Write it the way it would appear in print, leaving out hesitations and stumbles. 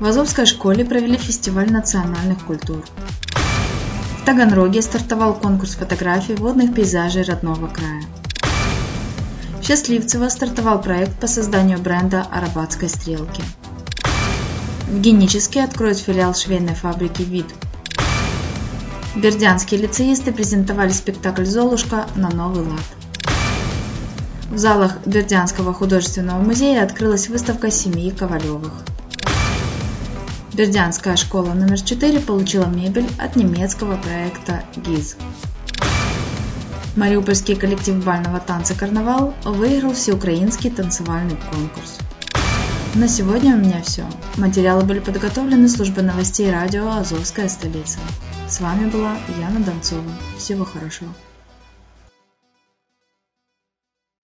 В Азовской школе провели фестиваль национальных культур. В Таганроге стартовал конкурс фотографий водных пейзажей родного края. Счастливцева стартовал проект по созданию бренда «Арабатской стрелки». В Геническе откроют филиал швейной фабрики «Вид». Бердянские лицеисты презентовали спектакль «Золушка» на новый лад. В залах Бердянского художественного музея открылась выставка семьи Ковалевых. Бердянская школа номер 4 получила мебель от немецкого проекта «ГИЗ». Мариупольский коллектив бального танца «Карнавал» выиграл всеукраинский танцевальный конкурс. На сегодня у меня все. Материалы были подготовлены службой новостей радио «Азовская столица». С вами была Яна Донцова. Всего хорошего.